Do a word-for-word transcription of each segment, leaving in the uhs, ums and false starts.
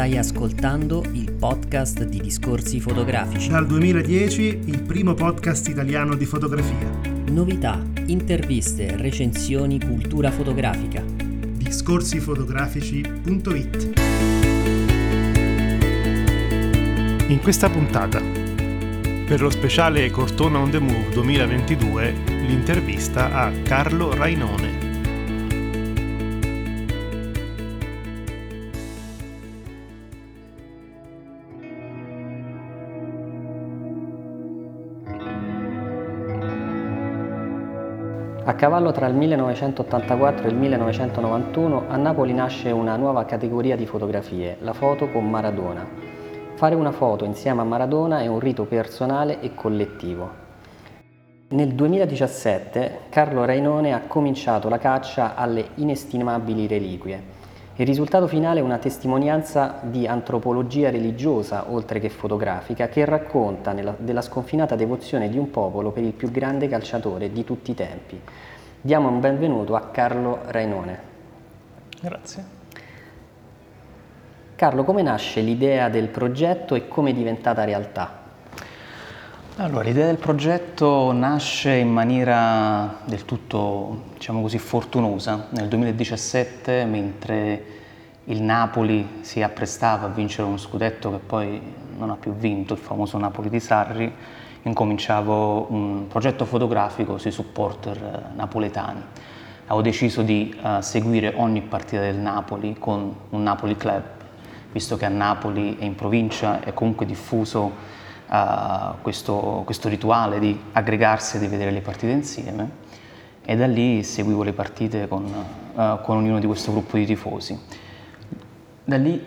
Stai ascoltando il podcast di Discorsi Fotografici. Dal duemiladieci il primo podcast italiano di fotografia. Novità, interviste, recensioni, cultura fotografica. discorsi fotografici punto it. In questa puntata, per lo speciale Cortona on the Move duemilaventidue, l'intervista a Carlo Rainone. A cavallo tra il millenovecentottantaquattro e il millenovecentonovantuno a Napoli nasce una nuova categoria di fotografie, la foto con Maradona. Fare una foto insieme a Maradona è un rito personale e collettivo. Nel duemiladiciassette Carlo Rainone ha cominciato la caccia alle inestimabili reliquie. Il risultato finale è una testimonianza di antropologia religiosa, oltre che fotografica, che racconta nella, della sconfinata devozione di un popolo per il più grande calciatore di tutti i tempi. Diamo un benvenuto a Carlo Rainone. Grazie. Carlo, come nasce l'idea del progetto e come è diventata realtà? Allora, l'idea del progetto nasce in maniera del tutto, diciamo così, fortunosa. Nel duemiladiciassette, mentre il Napoli si apprestava a vincere uno scudetto che poi non ha più vinto, il famoso Napoli di Sarri, incominciavo un progetto fotografico sui supporter napoletani. Avevo deciso di uh, seguire ogni partita del Napoli con un Napoli club, visto che a Napoli e in provincia è comunque diffuso Uh, questo, questo rituale di aggregarsi e di vedere le partite insieme, e da lì seguivo le partite con, uh, con ognuno di questo gruppo di tifosi. Da lì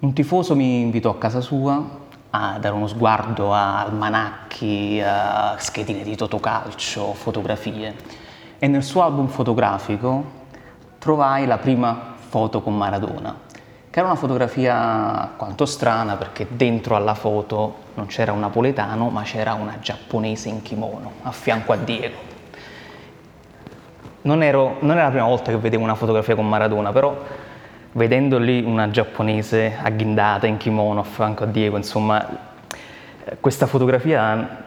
un tifoso mi invitò a casa sua a dare uno sguardo a almanacchi, a schedine di Totocalcio, fotografie, e nel suo album fotografico trovai la prima foto con Maradona, che era una fotografia quanto strana, perché dentro alla foto non c'era un napoletano, ma c'era una giapponese in kimono a fianco a Diego. Non, ero, non era la prima volta che vedevo una fotografia con Maradona, però vedendo lì una giapponese agghindata in kimono a fianco a Diego, insomma, questa fotografia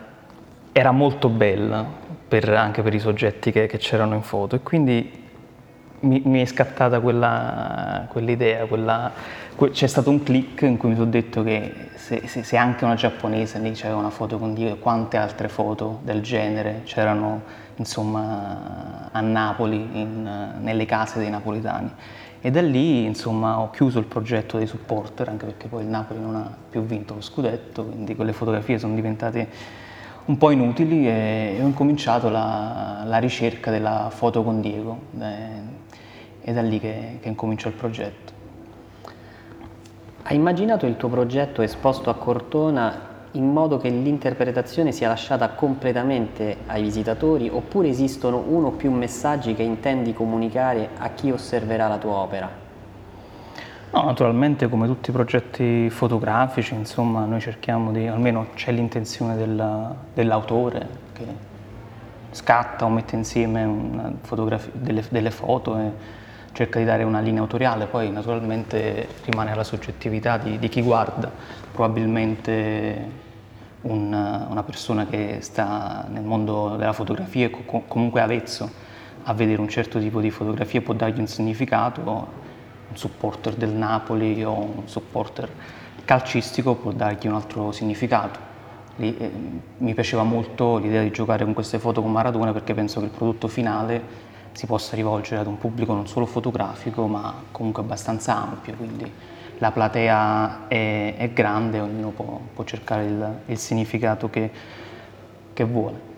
era molto bella per, anche per i soggetti che, che c'erano in foto, e quindi Mi, mi è scattata quella, quell'idea, quella, que, c'è stato un click in cui mi sono detto che se, se, se anche una giapponese lì c'era una foto con Dio, quante altre foto del genere c'erano, insomma, a Napoli, in, nelle case dei napoletani. E da lì, insomma, ho chiuso il progetto dei supporter, anche perché poi il Napoli non ha più vinto lo scudetto, quindi quelle fotografie sono diventate un po' inutili, e, e ho incominciato la, la ricerca della foto con Diego. Eh, È da lì che, che incominciò il progetto. Hai immaginato il tuo progetto esposto a Cortona in modo che l'interpretazione sia lasciata completamente ai visitatori, oppure esistono uno o più messaggi che intendi comunicare a chi osserverà la tua opera? No, naturalmente, come tutti i progetti fotografici, insomma, noi cerchiamo di, almeno c'è l'intenzione del, dell'autore che scatta o mette insieme una fotografia, delle, delle foto, e cerca di dare una linea autoriale. Poi naturalmente rimane alla soggettività di, di chi guarda. Probabilmente un, una persona che sta nel mondo della fotografia, co- comunque avvezzo a vedere un certo tipo di fotografia, può dargli un significato. Un supporter del Napoli o un supporter calcistico può dargli un altro significato. Lì, eh, mi piaceva molto l'idea di giocare con queste foto con Maradona, perché penso che il prodotto finale si possa rivolgere ad un pubblico non solo fotografico, ma comunque abbastanza ampio, quindi la platea è, è grande, ognuno può, può cercare il, il significato che, che vuole.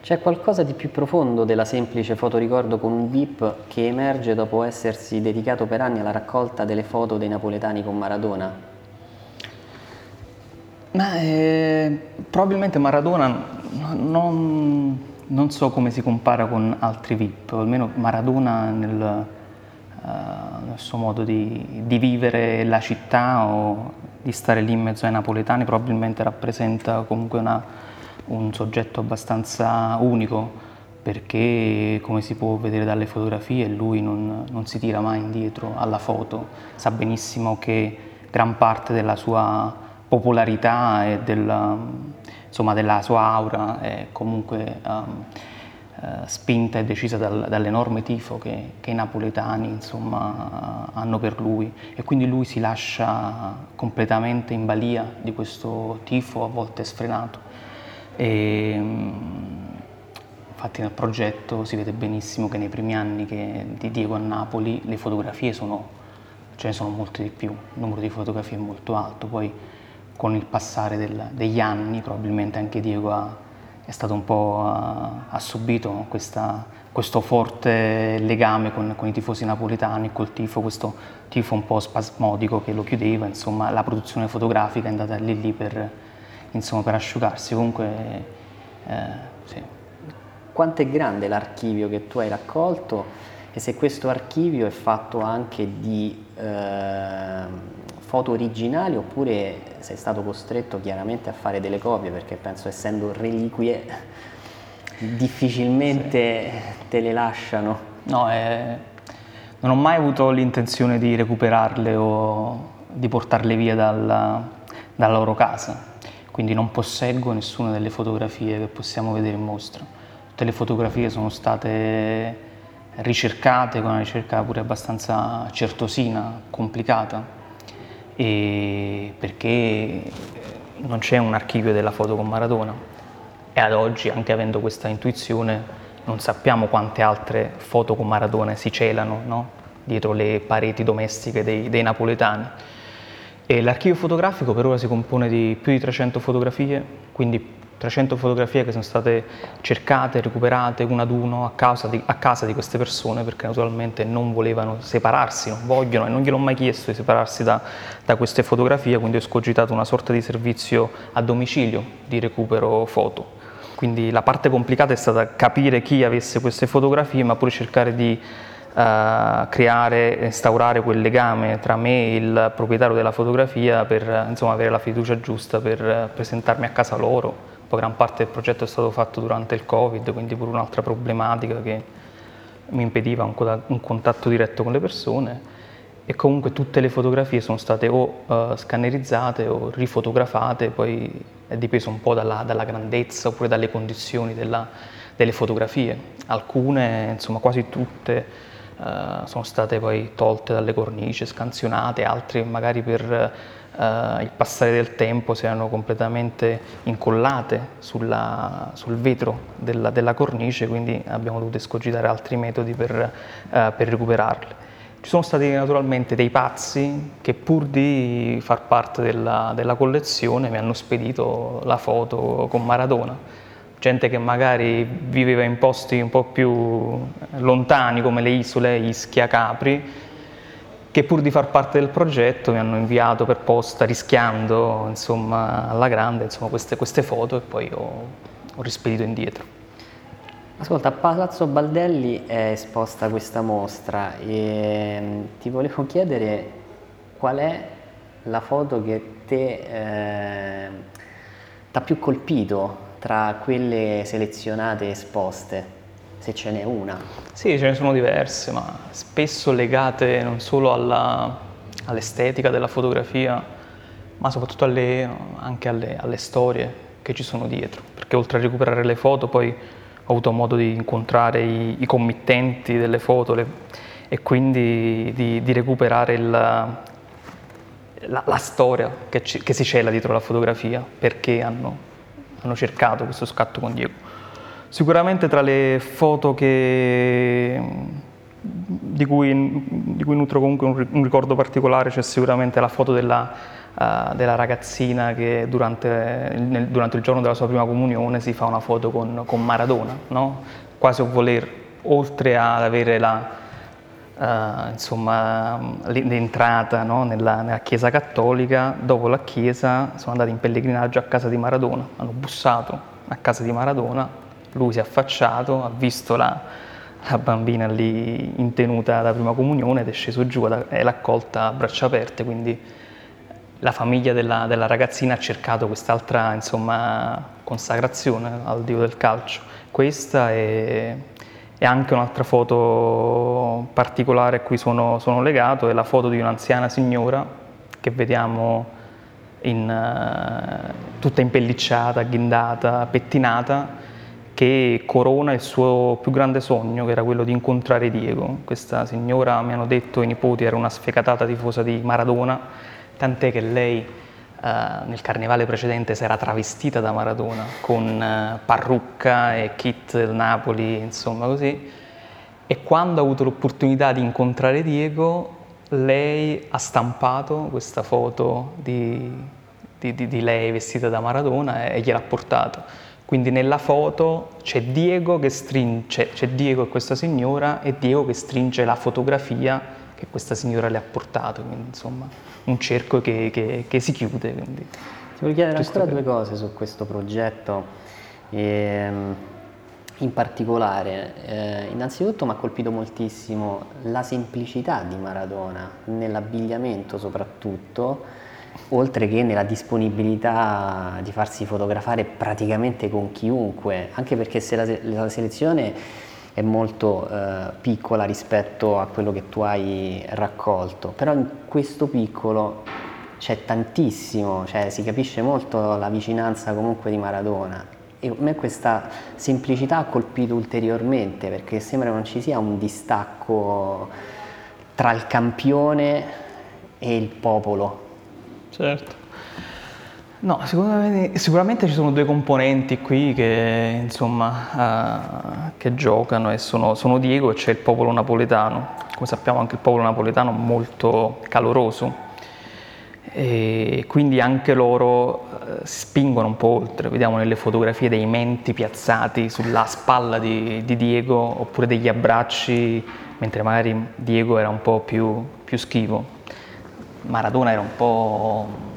C'è qualcosa di più profondo della semplice fotoricordo con un dip che emerge dopo essersi dedicato per anni alla raccolta delle foto dei napoletani con Maradona? Ma eh, probabilmente Maradona non... Non so come si compara con altri V I P, almeno Maradona nel, uh, nel suo modo di, di vivere la città o di stare lì in mezzo ai napoletani probabilmente rappresenta comunque una, un soggetto abbastanza unico, perché, come si può vedere dalle fotografie, lui non, non si tira mai indietro alla foto, sa benissimo che gran parte della sua popolarità e della, insomma, della sua aura è comunque um, uh, spinta e decisa dal, dall'enorme tifo che, che i napoletani, insomma, hanno per lui, e quindi lui si lascia completamente in balia di questo tifo, a volte sfrenato. E, um, Infatti nel progetto si vede benissimo che nei primi anni che di Diego a Napoli le fotografie sono, ce ne sono molte di più, il numero di fotografie è molto alto, poi con il passare del, degli anni probabilmente anche Diego ha, è stato un po' ha, ha subito questa, questo forte legame con, con i tifosi napoletani, col tifo, questo tifo un po' spasmodico che lo chiudeva, insomma la produzione fotografica è andata lì lì per, insomma, per asciugarsi, comunque eh, sì. Quanto è grande l'archivio che tu hai raccolto e se questo archivio è fatto anche di eh, foto originali oppure sei stato costretto chiaramente a fare delle copie, perché penso, essendo reliquie, difficilmente sì. te le lasciano. No, eh, non ho mai avuto l'intenzione di recuperarle o di portarle via dalla, dalla loro casa, quindi non posseggo nessuna delle fotografie che possiamo vedere in mostra. Tutte le fotografie sono state ricercate con una ricerca pure abbastanza certosina, complicata, e perché non c'è un archivio della foto con Maradona e ad oggi, anche avendo questa intuizione, non sappiamo quante altre foto con Maradona si celano, no? Dietro le pareti domestiche dei, dei napoletani. E l'archivio fotografico per ora si compone di più di trecento fotografie, quindi trecento fotografie che sono state cercate, recuperate una ad uno a casa, di, a casa di queste persone, perché naturalmente non volevano separarsi, non vogliono, e non gliel'ho mai chiesto di separarsi da, da queste fotografie, quindi ho escogitato una sorta di servizio a domicilio di recupero foto. Quindi la parte complicata è stata capire chi avesse queste fotografie, ma pure cercare di Uh, creare, instaurare quel legame tra me e il proprietario della fotografia per, insomma, avere la fiducia giusta per uh, presentarmi a casa loro. Poi gran parte del progetto è stato fatto durante il Covid, quindi pure un'altra problematica che mi impediva un, co- un contatto diretto con le persone, e comunque tutte le fotografie sono state o uh, scannerizzate o rifotografate, poi è dipeso un po' dalla, dalla grandezza oppure dalle condizioni della, delle fotografie. Alcune, insomma quasi tutte, Uh, sono state poi tolte dalle cornici, scansionate, altre magari per uh, il passare del tempo si erano completamente incollate sulla, sul vetro della, della cornice, quindi abbiamo dovuto escogitare altri metodi per, uh, per recuperarle. Ci sono stati naturalmente dei pazzi che, pur di far parte della, della collezione, mi hanno spedito la foto con Maradona. Gente che magari viveva in posti un po' più lontani come le isole Ischia, Capri, che pur di far parte del progetto mi hanno inviato per posta, rischiando, insomma, alla grande, insomma, queste, queste foto, e poi ho, ho rispedito indietro. Ascolta, a Palazzo Baldelli è esposta questa mostra e ti volevo chiedere qual è la foto che te eh, t'ha più colpito tra quelle selezionate e esposte, se ce n'è una. Sì, ce ne sono diverse, ma spesso legate non solo alla, all'estetica della fotografia, ma soprattutto alle, anche alle, alle storie che ci sono dietro, perché oltre a recuperare le foto poi ho avuto modo di incontrare i, i committenti delle foto le, e quindi di, di recuperare il... La, la storia che, ci, che si cela dietro la fotografia, perché hanno hanno cercato questo scatto con Diego. Sicuramente tra le foto che, di, cui, di cui nutro comunque un, un ricordo particolare, c'è sicuramente la foto della, uh, della ragazzina che durante, nel, durante il giorno della sua prima comunione si fa una foto con, con Maradona, no? Quasi a voler, oltre ad avere la, Uh, insomma, l'entrata, no? nella, nella chiesa cattolica, dopo la chiesa sono andati in pellegrinaggio a casa di Maradona, hanno bussato a casa di Maradona, lui si è affacciato, ha visto la, la bambina lì in tenuta da prima comunione ed è sceso giù e l'ha accolta a braccia aperte, quindi la famiglia della, della ragazzina ha cercato quest'altra, insomma, consacrazione al dio del calcio. Questa è, è anche un'altra foto particolare a cui sono, sono legato, è la foto di un'anziana signora che vediamo in, uh, tutta impellicciata, ghindata, pettinata, che corona il suo più grande sogno, che era quello di incontrare Diego. Questa signora, mi hanno detto i nipoti, era una sfegatata tifosa di Maradona, tant'è che lei eh, nel carnevale precedente si era travestita da Maradona con eh, parrucca e kit del Napoli, insomma così, e quando ha avuto l'opportunità di incontrare Diego lei ha stampato questa foto di, di, di, di lei vestita da Maradona e, e gliel'ha portata. Quindi nella foto c'è Diego che stringe, c'è Diego e questa signora, e Diego che stringe la fotografia che questa signora le ha portato, quindi insomma un cerco che, che, che si chiude. Quindi. Ti voglio chiedere Giusto ancora per... due cose su questo progetto, ehm, in particolare. Eh, innanzitutto mi ha colpito moltissimo la semplicità di Maradona, nell'abbigliamento soprattutto, oltre che nella disponibilità di farsi fotografare praticamente con chiunque, anche perché se la, se- la selezione è molto eh, piccola rispetto a quello che tu hai raccolto, però in questo piccolo c'è tantissimo, cioè si capisce molto la vicinanza comunque di Maradona, e a me questa semplicità ha colpito ulteriormente, perché sembra non ci sia un distacco tra il campione e il popolo. Certo. No, sicuramente, sicuramente ci sono due componenti qui che, insomma, uh, che giocano, e sono, sono Diego e c'è il popolo napoletano. Come sappiamo, anche il popolo napoletano è molto caloroso, e quindi anche loro uh, spingono un po' oltre. Vediamo nelle fotografie dei menti piazzati sulla spalla di, di Diego, oppure degli abbracci, mentre magari Diego era un po' più, più schivo. Maradona era un po'...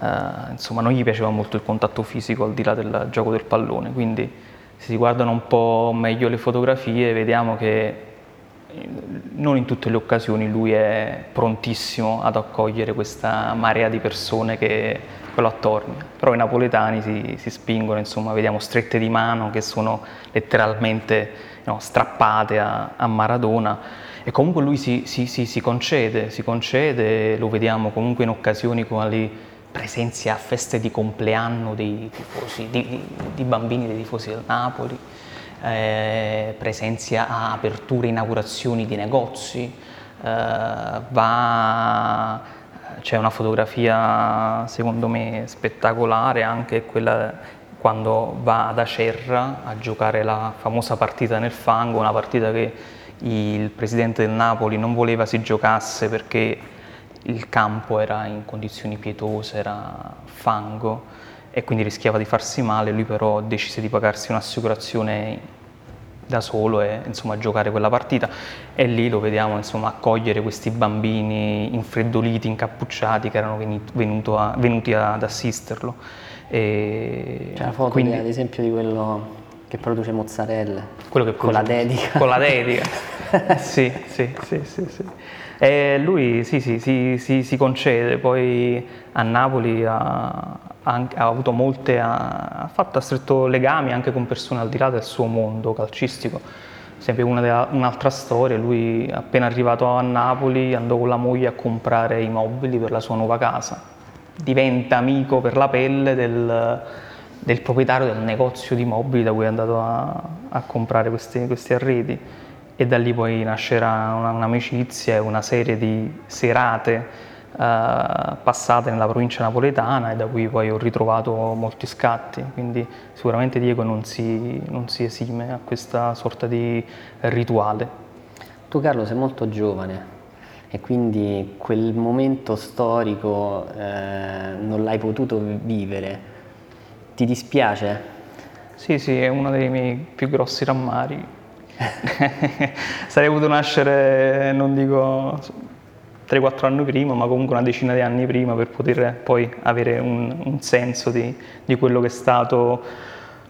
Uh, insomma, non gli piaceva molto il contatto fisico al di là del gioco del pallone, quindi se si guardano un po' meglio le fotografie vediamo che non in tutte le occasioni lui è prontissimo ad accogliere questa marea di persone che lo attorno, però i napoletani si, si spingono, insomma, vediamo strette di mano che sono letteralmente, no, strappate a, a Maradona. E comunque lui si, si, si, si concede, si concede, lo vediamo comunque in occasioni quali presenze a feste di compleanno dei tifosi, di, di, di bambini dei tifosi del Napoli, eh, presenze a aperture, inaugurazioni di negozi, eh, va, c'è una fotografia secondo me spettacolare, anche quella quando va ad Acerra a giocare la famosa partita nel fango, una partita che il presidente del Napoli non voleva si giocasse perché il campo era in condizioni pietose, era fango e quindi rischiava di farsi male. Lui però decise di pagarsi un'assicurazione da solo e, insomma, giocare quella partita, e lì lo vediamo, insomma, accogliere questi bambini infreddoliti, incappucciati, che erano venuto a, venuti ad assisterlo. E c'è una foto, quindi, ad esempio, di quello che produce mozzarella, quello che con produce, la dedica. Con la dedica, sì, sì, sì, sì, sì. E lui sì, sì, sì, sì, si concede, poi a Napoli ha, ha, ha avuto molte, ha, ha fatto ha stretto legami anche con persone al di là del suo mondo calcistico. Sempre una della, un'altra storia, lui appena arrivato a Napoli andò con la moglie a comprare i mobili per la sua nuova casa, diventa amico per la pelle del... del proprietario del negozio di mobili da cui è andato a, a comprare questi, questi arredi, e da lì poi nascerà una, un'amicizia e una serie di serate uh, passate nella provincia napoletana, e da cui poi ho ritrovato molti scatti, quindi sicuramente Diego non si, non si esime a questa sorta di rituale. Tu, Carlo, sei molto giovane e quindi quel momento storico eh, non l'hai potuto vivere. Ti dispiace? Sì, sì, è uno dei miei più grossi rammari. Sarei potuto nascere, non dico tre quattro anni prima, ma comunque una decina di anni prima, per poter poi avere un, un senso di, di quello che è stato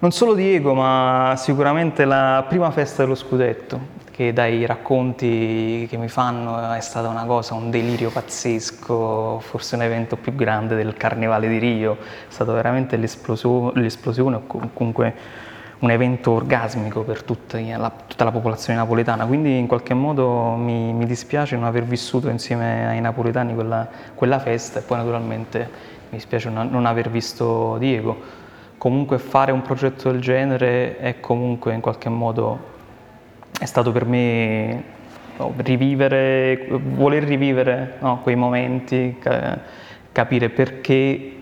Non solo di ego, ma sicuramente la prima festa dello scudetto, che dai racconti che mi fanno è stata una cosa, un delirio pazzesco, forse un evento più grande del Carnevale di Rio, è stata veramente l'esplosione, l'esplosione o comunque un evento orgasmico per tutta la, tutta la popolazione napoletana, quindi in qualche modo mi, mi dispiace non aver vissuto insieme ai napoletani quella, quella festa, e poi naturalmente mi dispiace non, non aver visto Diego. Comunque fare un progetto del genere è comunque in qualche modo, è stato per me no, rivivere, voler rivivere no, quei momenti, capire perché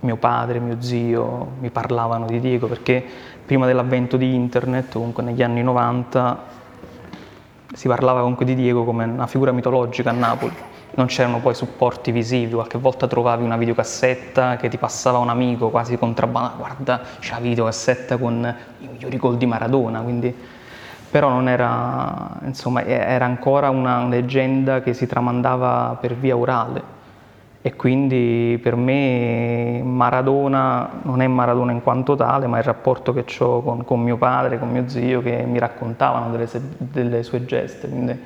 mio padre, mio zio mi parlavano di Diego, perché prima dell'avvento di internet, comunque negli anni novanta, si parlava comunque di Diego come una figura mitologica a Napoli. Non c'erano poi supporti visivi, qualche volta trovavi una videocassetta che ti passava un amico quasi contrabbando, guarda c'è la videocassetta con i migliori gol di Maradona, quindi però non era, insomma, era ancora una leggenda che si tramandava per via orale. E quindi per me Maradona non è Maradona in quanto tale, ma il rapporto che ho con, con mio padre, con mio zio, che mi raccontavano delle, delle sue geste. Quindi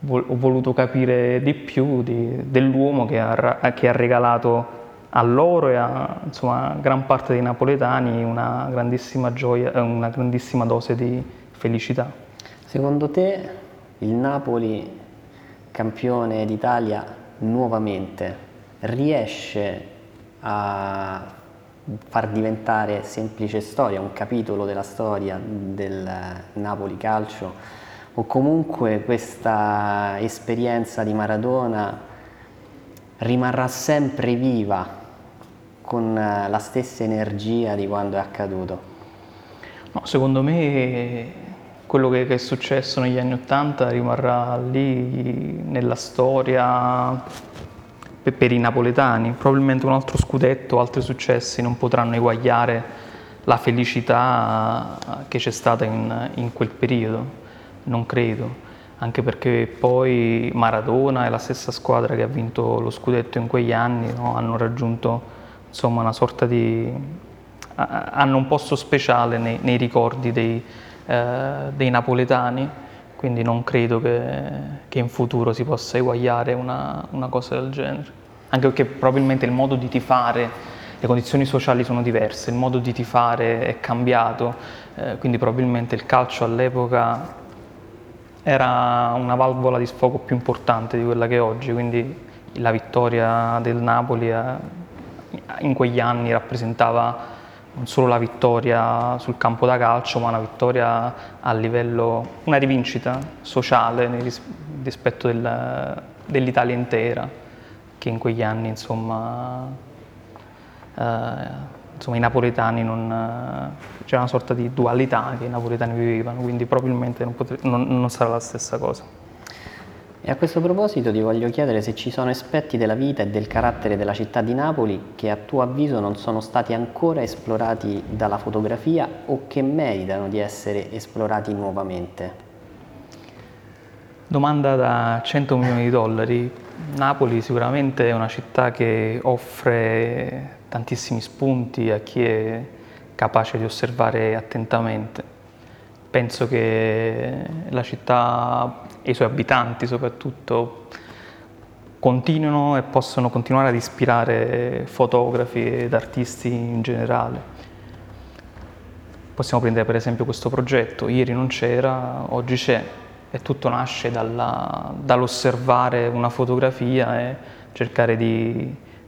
vol- ho voluto capire di più di, dell'uomo che ha, che ha regalato a loro e a insomma, gran parte dei napoletani una grandissima gioia, una grandissima dose di felicità. Secondo te il Napoli, campione d'Italia nuovamente, riesce a far diventare semplice storia, un capitolo della storia del Napoli calcio, o comunque questa esperienza di Maradona rimarrà sempre viva con la stessa energia di quando è accaduto? No, secondo me quello che, che è successo negli anni Ottanta rimarrà lì nella storia per i napoletani. Probabilmente un altro scudetto, altri successi non potranno eguagliare la felicità che c'è stata in, in quel periodo, non credo, anche perché poi Maradona e la stessa squadra che ha vinto lo scudetto in quegli anni no, hanno raggiunto insomma una sorta di, hanno un posto speciale nei, nei ricordi dei, eh, dei napoletani. Quindi non credo che, che in futuro si possa eguagliare una, una cosa del genere. Anche perché probabilmente il modo di tifare, le condizioni sociali sono diverse, il modo di tifare è cambiato, eh, quindi probabilmente il calcio all'epoca era una valvola di sfogo più importante di quella che è oggi, quindi la vittoria del Napoli eh, in quegli anni rappresentava non solo la vittoria sul campo da calcio, ma una vittoria a livello, una rivincita sociale nel rispetto del, dell'Italia intera, che in quegli anni insomma, eh, insomma i napoletani non, c'era una sorta di dualità che i napoletani vivevano, quindi probabilmente non, potre, non, non sarà la stessa cosa. E a questo proposito ti voglio chiedere se ci sono aspetti della vita e del carattere della città di Napoli che a tuo avviso non sono stati ancora esplorati dalla fotografia o che meritano di essere esplorati nuovamente. Domanda da cento milioni di dollari. Napoli sicuramente è una città che offre tantissimi spunti a chi è capace di osservare attentamente. Penso che la città e i suoi abitanti soprattutto continuano e possono continuare ad ispirare fotografi ed artisti in generale. Possiamo prendere per esempio questo progetto, ieri non c'era, oggi c'è, e tutto nasce dalla, dall'osservare una fotografia e cercare di,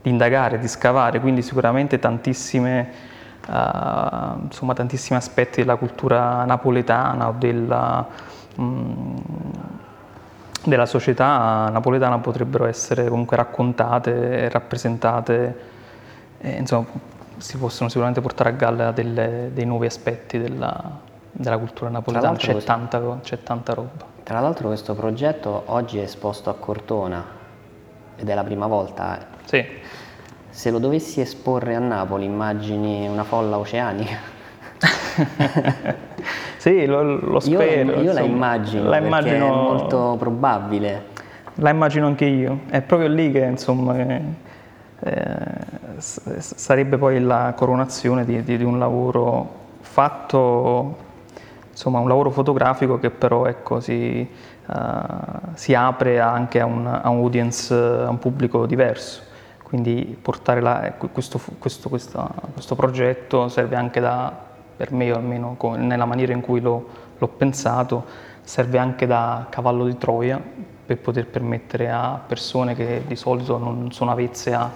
di indagare, di scavare, quindi sicuramente tantissime Uh, insomma tantissimi aspetti della cultura napoletana o della, mh, della società napoletana potrebbero essere comunque raccontate e rappresentate e, insomma si possono sicuramente portare a galla delle, dei nuovi aspetti della, della cultura napoletana, c'è, questo, tanta, c'è tanta roba. Tra l'altro questo progetto oggi è esposto a Cortona ed è la prima volta. Sì. Se lo dovessi esporre a Napoli, immagini una folla oceanica? Sì, lo, lo spero. Io, io insomma, la immagino, la immagino, è molto probabile. La immagino anche io. È proprio lì che, insomma, eh, sarebbe poi la coronazione di, di, di un lavoro fatto insomma un lavoro fotografico che però ecco, si, uh, si apre anche a un, a un audience, a un pubblico diverso. Quindi portare la, questo, questo, questo, questo progetto serve anche da, per me almeno nella maniera in cui l'ho, l'ho pensato, serve anche da cavallo di Troia per poter permettere a persone che di solito non sono avvezze a uh,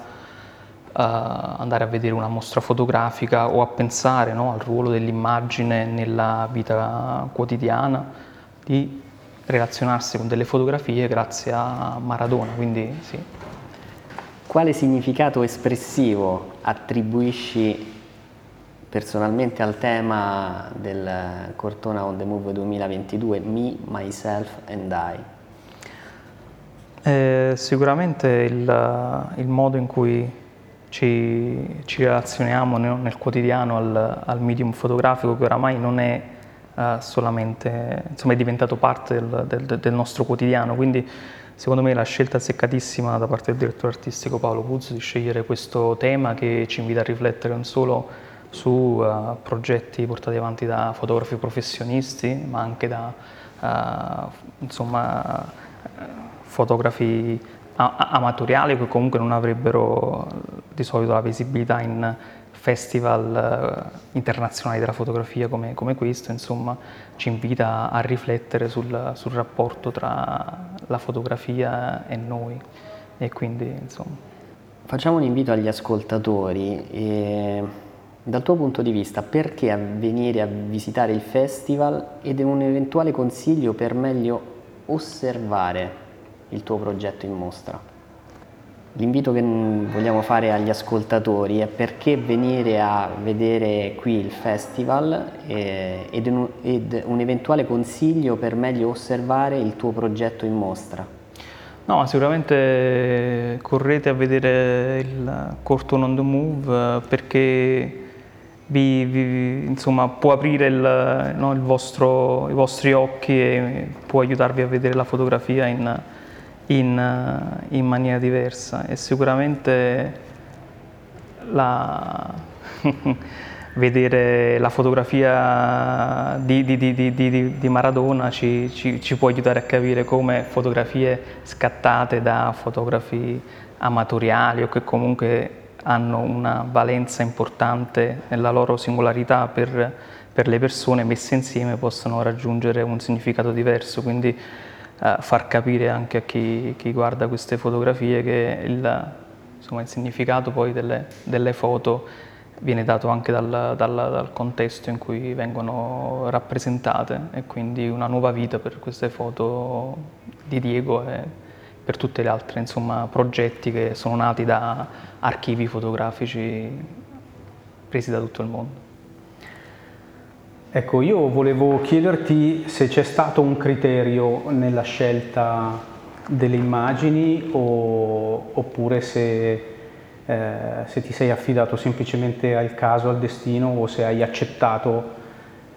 andare a vedere una mostra fotografica o a pensare, no, al ruolo dell'immagine nella vita quotidiana, di relazionarsi con delle fotografie grazie a Maradona. Quindi sì. Quale significato espressivo attribuisci personalmente al tema del Cortona on the Move duemilaventidue, Me, Myself and I? Eh, sicuramente il, il modo in cui ci, ci relazioniamo nel quotidiano al, al medium fotografico, che oramai non è eh, solamente, insomma, è diventato parte del, del, del nostro quotidiano. Quindi, secondo me la scelta azzeccatissima da parte del direttore artistico Paolo Puzzo di scegliere questo tema, che ci invita a riflettere non solo su uh, progetti portati avanti da fotografi professionisti, ma anche da uh, insomma, uh, fotografi a- a- amatoriali che comunque non avrebbero di solito la visibilità in festival uh, internazionali della fotografia come, come questo. Insomma, ci invita a riflettere sul, sul rapporto tra la fotografia e noi, e quindi insomma. Facciamo un invito agli ascoltatori. E, dal tuo punto di vista, perché venire a visitare il festival, ed è un eventuale consiglio per meglio osservare il tuo progetto in mostra? L'invito che vogliamo fare agli ascoltatori è: perché venire a vedere qui il festival e, ed, un, ed un eventuale consiglio per meglio osservare il tuo progetto in mostra? No, sicuramente correte a vedere il Cortona on the Move, perché vi, vi, insomma, può aprire il, no, il vostro, i vostri occhi e può aiutarvi a vedere la fotografia in In, in maniera diversa, e sicuramente la vedere la fotografia di, di, di, di, di Maradona ci, ci, ci può aiutare a capire come fotografie scattate da fotografi amatoriali, o che comunque hanno una valenza importante nella loro singolarità per, per le persone, messe insieme possono raggiungere un significato diverso. Quindi Uh, far capire anche a chi, chi guarda queste fotografie che il, insomma, il significato poi delle, delle foto viene dato anche dal, dal, dal contesto in cui vengono rappresentate, e quindi una nuova vita per queste foto di Diego e per tutte le altre, insomma, progetti che sono nati da archivi fotografici presi da tutto il mondo. Ecco, io volevo chiederti se c'è stato un criterio nella scelta delle immagini, o, oppure se, eh, se ti sei affidato semplicemente al caso, al destino, o se hai accettato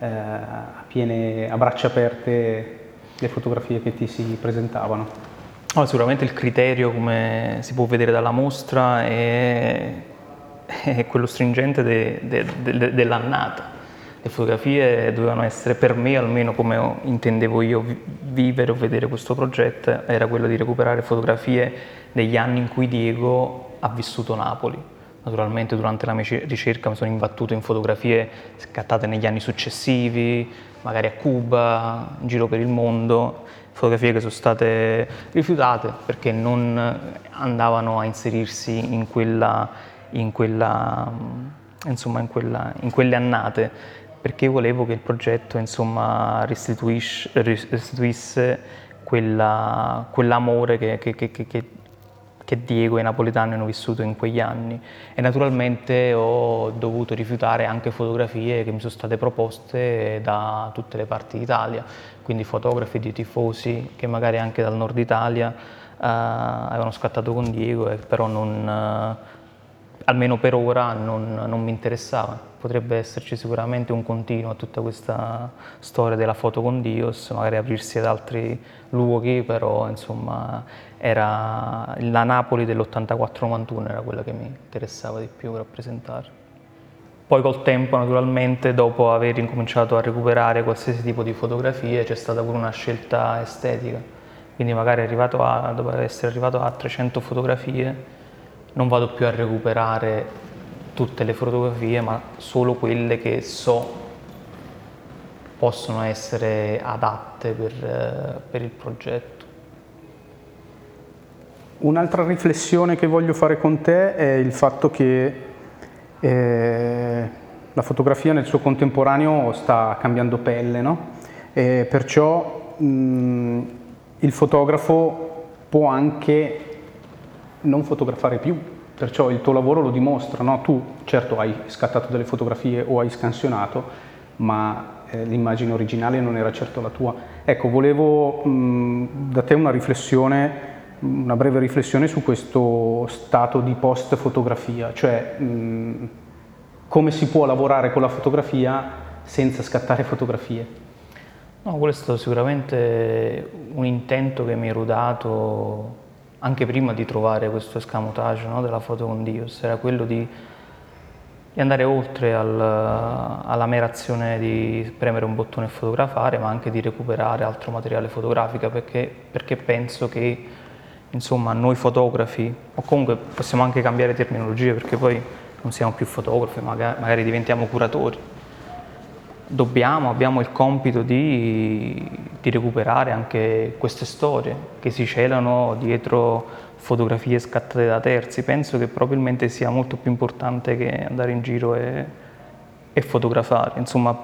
eh, a, piene, a braccia aperte le fotografie che ti si presentavano. Oh, sicuramente il criterio, come si può vedere dalla mostra, è, è quello stringente de, de, de, de, dell'annata. Le fotografie dovevano essere, per me almeno come intendevo io vivere o vedere questo progetto, era quello di recuperare fotografie degli anni in cui Diego ha vissuto Napoli. Naturalmente durante la mia ricerca mi sono imbattuto in fotografie scattate negli anni successivi, magari a Cuba, in giro per il mondo, fotografie che sono state rifiutate perché non andavano a inserirsi in quella, in quella, insomma, in quella, in quelle annate, perché volevo che il progetto, insomma, restituisse quella, quell'amore che, che, che, che, che Diego e i napoletani hanno vissuto in quegli anni. E naturalmente ho dovuto rifiutare anche fotografie che mi sono state proposte da tutte le parti d'Italia, quindi fotografi di tifosi che magari anche dal nord Italia eh, avevano scattato con Diego, e però non... Eh, almeno per ora non, non mi interessava. Potrebbe esserci sicuramente un continuo a tutta questa storia della foto con Dios, magari aprirsi ad altri luoghi, però insomma era la Napoli dell'ottantaquattro novantuno era quella che mi interessava di più rappresentare. Poi col tempo, naturalmente, dopo aver incominciato a recuperare qualsiasi tipo di fotografie, c'è stata pure una scelta estetica. Quindi magari arrivato a, dopo essere arrivato a trecento fotografie, non vado più a recuperare tutte le fotografie, ma solo quelle che so possono essere adatte per, per il progetto. Un'altra riflessione che voglio fare con te è il fatto che Eh, la fotografia nel suo contemporaneo sta cambiando pelle, no? E perciò mh, il fotografo può anche non fotografare più, perciò il tuo lavoro lo dimostra, no? Tu certo hai scattato delle fotografie o hai scansionato, ma eh, l'immagine originale non era certo la tua. Ecco, volevo mh, da te una riflessione una breve riflessione su questo stato di post-fotografia, cioè mh, come si può lavorare con la fotografia senza scattare fotografie. No, questo è sicuramente un intento che mi ero dato anche prima di trovare questo escamotage, no, della foto con Dios, era quello di, di andare oltre al, alla mera azione di premere un bottone e fotografare, ma anche di recuperare altro materiale fotografico, perché, perché penso che insomma, noi fotografi, o comunque possiamo anche cambiare terminologia, perché poi non siamo più fotografi, magari, magari diventiamo curatori. Dobbiamo, abbiamo il compito di, di recuperare anche queste storie che si celano dietro fotografie scattate da terzi. Penso che probabilmente sia molto più importante che andare in giro e, e fotografare. Insomma,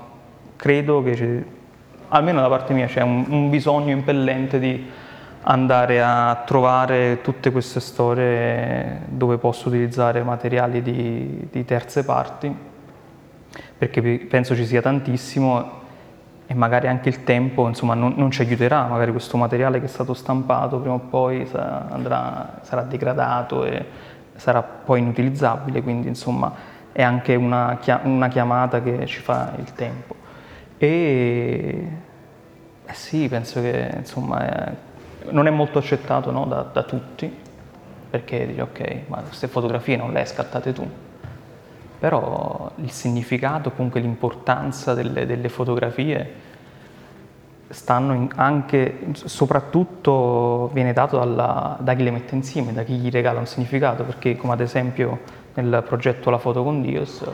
credo che, almeno da parte mia, c'è un, un bisogno impellente di andare a trovare tutte queste storie dove posso utilizzare materiali di, di terze parti, perché penso ci sia tantissimo e magari anche il tempo, insomma, non, non ci aiuterà, magari questo materiale che è stato stampato prima o poi sarà, andrà, sarà degradato e sarà poi inutilizzabile, quindi insomma è anche una, una chiamata che ci fa il tempo. E eh sì, penso che insomma è, non è molto accettato, no, da, da tutti, perché dici ok, ma queste fotografie non le hai scattate tu, però il significato, comunque l'importanza delle, delle fotografie stanno in, anche, soprattutto viene dato dalla, da chi le mette insieme, da chi gli regala un significato, perché come ad esempio nel progetto La foto con Dios,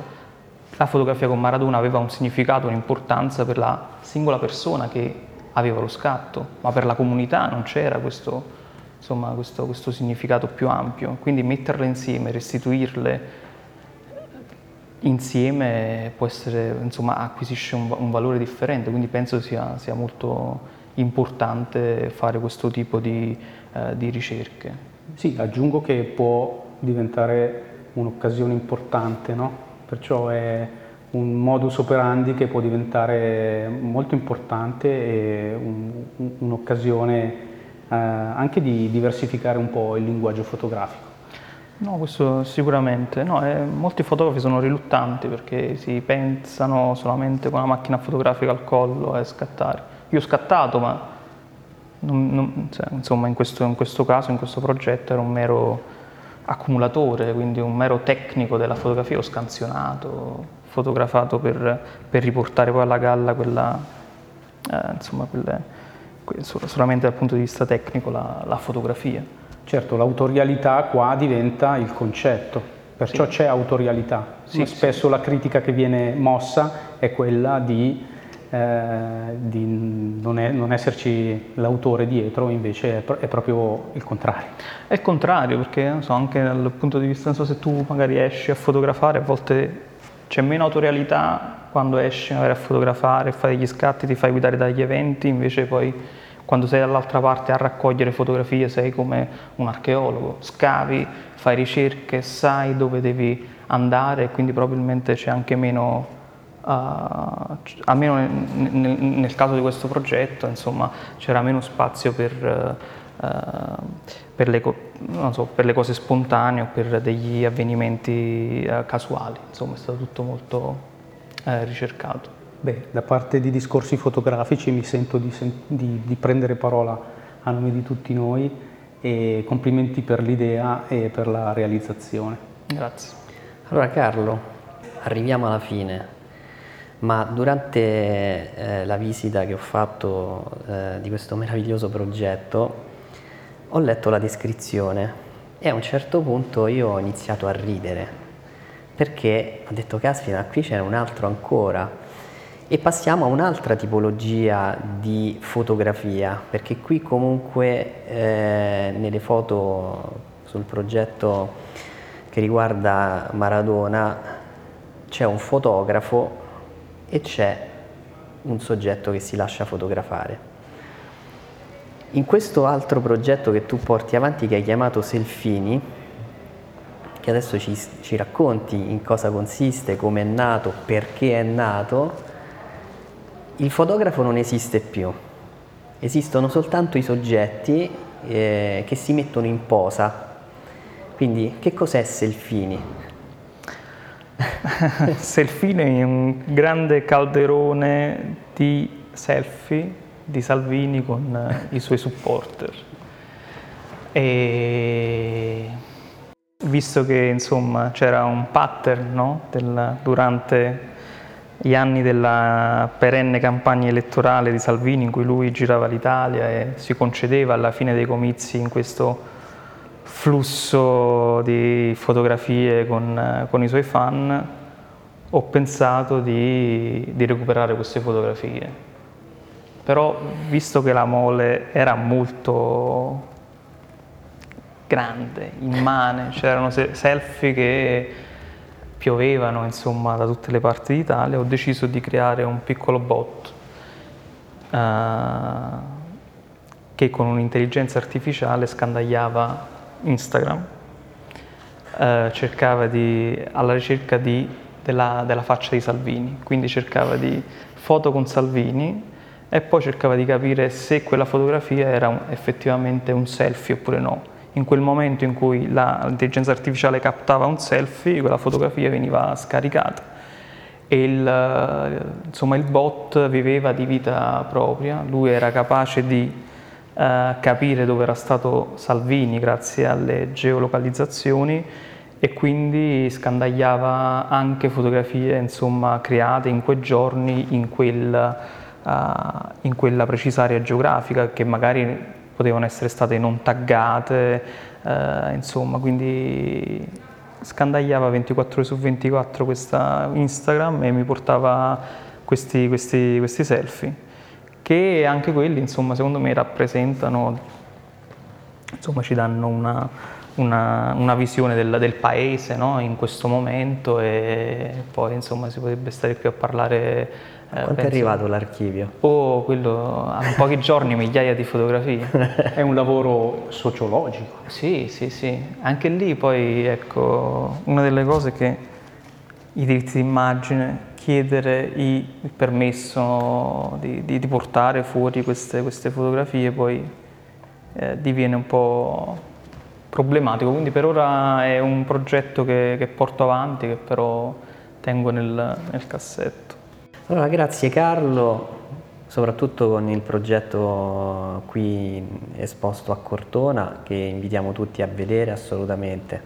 la fotografia con Maradona aveva un significato, un'importanza per la singola persona che aveva lo scatto, ma per la comunità non c'era questo, insomma, questo, questo significato più ampio. Quindi metterle insieme, restituirle insieme può essere, insomma, acquisisce un, un valore differente, quindi penso sia, sia molto importante fare questo tipo di, eh, di ricerche. Sì, aggiungo che può diventare un'occasione importante, no? Perciò è un modus operandi che può diventare molto importante e un'occasione eh, anche di diversificare un po' il linguaggio fotografico. No, questo sicuramente. No, eh, molti fotografi sono riluttanti perché si pensano solamente con la macchina fotografica al collo a scattare. Io ho scattato, ma non, non, cioè, insomma in questo, in questo caso, in questo progetto, ero un mero accumulatore, quindi un mero tecnico della fotografia, ho scansionato, fotografato per, per riportare poi alla galla quella, eh, insomma, quelle, solamente dal punto di vista tecnico la, la fotografia. Certo, l'autorialità qua diventa il concetto, perciò sì, c'è autorialità. Sì, ma spesso sì, la critica che viene mossa è quella di, eh, di non, è, non esserci l'autore dietro, invece è, pro- è proprio il contrario. È il contrario, perché non so, anche dal punto di vista, non so se tu magari esci a fotografare, a volte c'è meno autorialità quando esci magari a fotografare, fai gli scatti, ti fai guidare dagli eventi, invece poi quando sei dall'altra parte a raccogliere fotografie sei come un archeologo, scavi, fai ricerche, sai dove devi andare, quindi probabilmente c'è anche meno, uh, almeno nel, nel, nel caso di questo progetto, insomma, c'era meno spazio per, uh, per, le, non so, per le cose spontanee o per degli avvenimenti uh, casuali, insomma è stato tutto molto uh, ricercato. Beh, da parte di Discorsi Fotografici mi sento di, di, di prendere parola a nome di tutti noi e complimenti per l'idea e per la realizzazione. Grazie. Allora Carlo, arriviamo alla fine, ma durante eh, la visita che ho fatto eh, di questo meraviglioso progetto ho letto la descrizione e a un certo punto io ho iniziato a ridere, perché ho detto caspita, qui c'è un altro ancora. E passiamo a un'altra tipologia di fotografia, perché qui comunque eh, nelle foto sul progetto che riguarda Maradona c'è un fotografo e c'è un soggetto che si lascia fotografare. In questo altro progetto che tu porti avanti, che hai chiamato Selfini, che adesso ci, ci racconti in cosa consiste, come è nato, perché è nato, il fotografo non esiste più, esistono soltanto i soggetti eh, che si mettono in posa. Quindi che cos'è Selfini? Selfini è un grande calderone di selfie di Salvini con i suoi supporter. E visto che insomma c'era un pattern, no? Del, durante gli anni della perenne campagna elettorale di Salvini, in cui lui girava l'Italia e si concedeva alla fine dei comizi in questo flusso di fotografie con, con i suoi fan, ho pensato di, di recuperare queste fotografie. Però, visto che la mole era molto grande, immane, c'erano selfie che piovevano insomma da tutte le parti d'Italia, ho deciso di creare un piccolo bot uh, che con un'intelligenza artificiale scandagliava Instagram, uh, cercava di, alla ricerca di, della, della faccia di Salvini, quindi cercava di foto con Salvini e poi cercava di capire se quella fotografia era un, effettivamente un selfie oppure no. In quel momento in cui la, l'intelligenza artificiale captava un selfie, quella fotografia veniva scaricata e il, insomma, il bot viveva di vita propria. Lui era capace di uh, capire dove era stato Salvini grazie alle geolocalizzazioni e quindi scandagliava anche fotografie insomma, create in quei giorni in, quel, uh, in quella precisa area geografica che magari potevano essere state non taggate, eh, insomma, quindi scandagliava ventiquattro ore su ventiquattro questa Instagram e mi portava questi, questi, questi selfie, che anche quelli, insomma, secondo me rappresentano, insomma, ci danno una, una, una visione del, del paese, no? In questo momento e poi, insomma, si potrebbe stare qui a parlare. Eh, Quanto penso, è arrivato l'archivio? Oh, quello a pochi giorni migliaia di fotografie. È un lavoro sociologico. Sì, sì, sì. Anche lì poi, ecco, una delle cose è che i diritti d'immagine, chiedere i, il permesso di, di, di portare fuori queste, queste fotografie poi eh, diviene un po' problematico. Quindi per ora è un progetto che, che porto avanti, che però tengo nel, nel cassetto. Allora, grazie Carlo, soprattutto con il progetto qui esposto a Cortona, che invitiamo tutti a vedere assolutamente.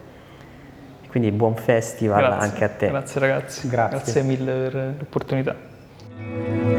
Quindi buon festival, grazie, anche a te. Grazie ragazzi, grazie, grazie mille per l'opportunità.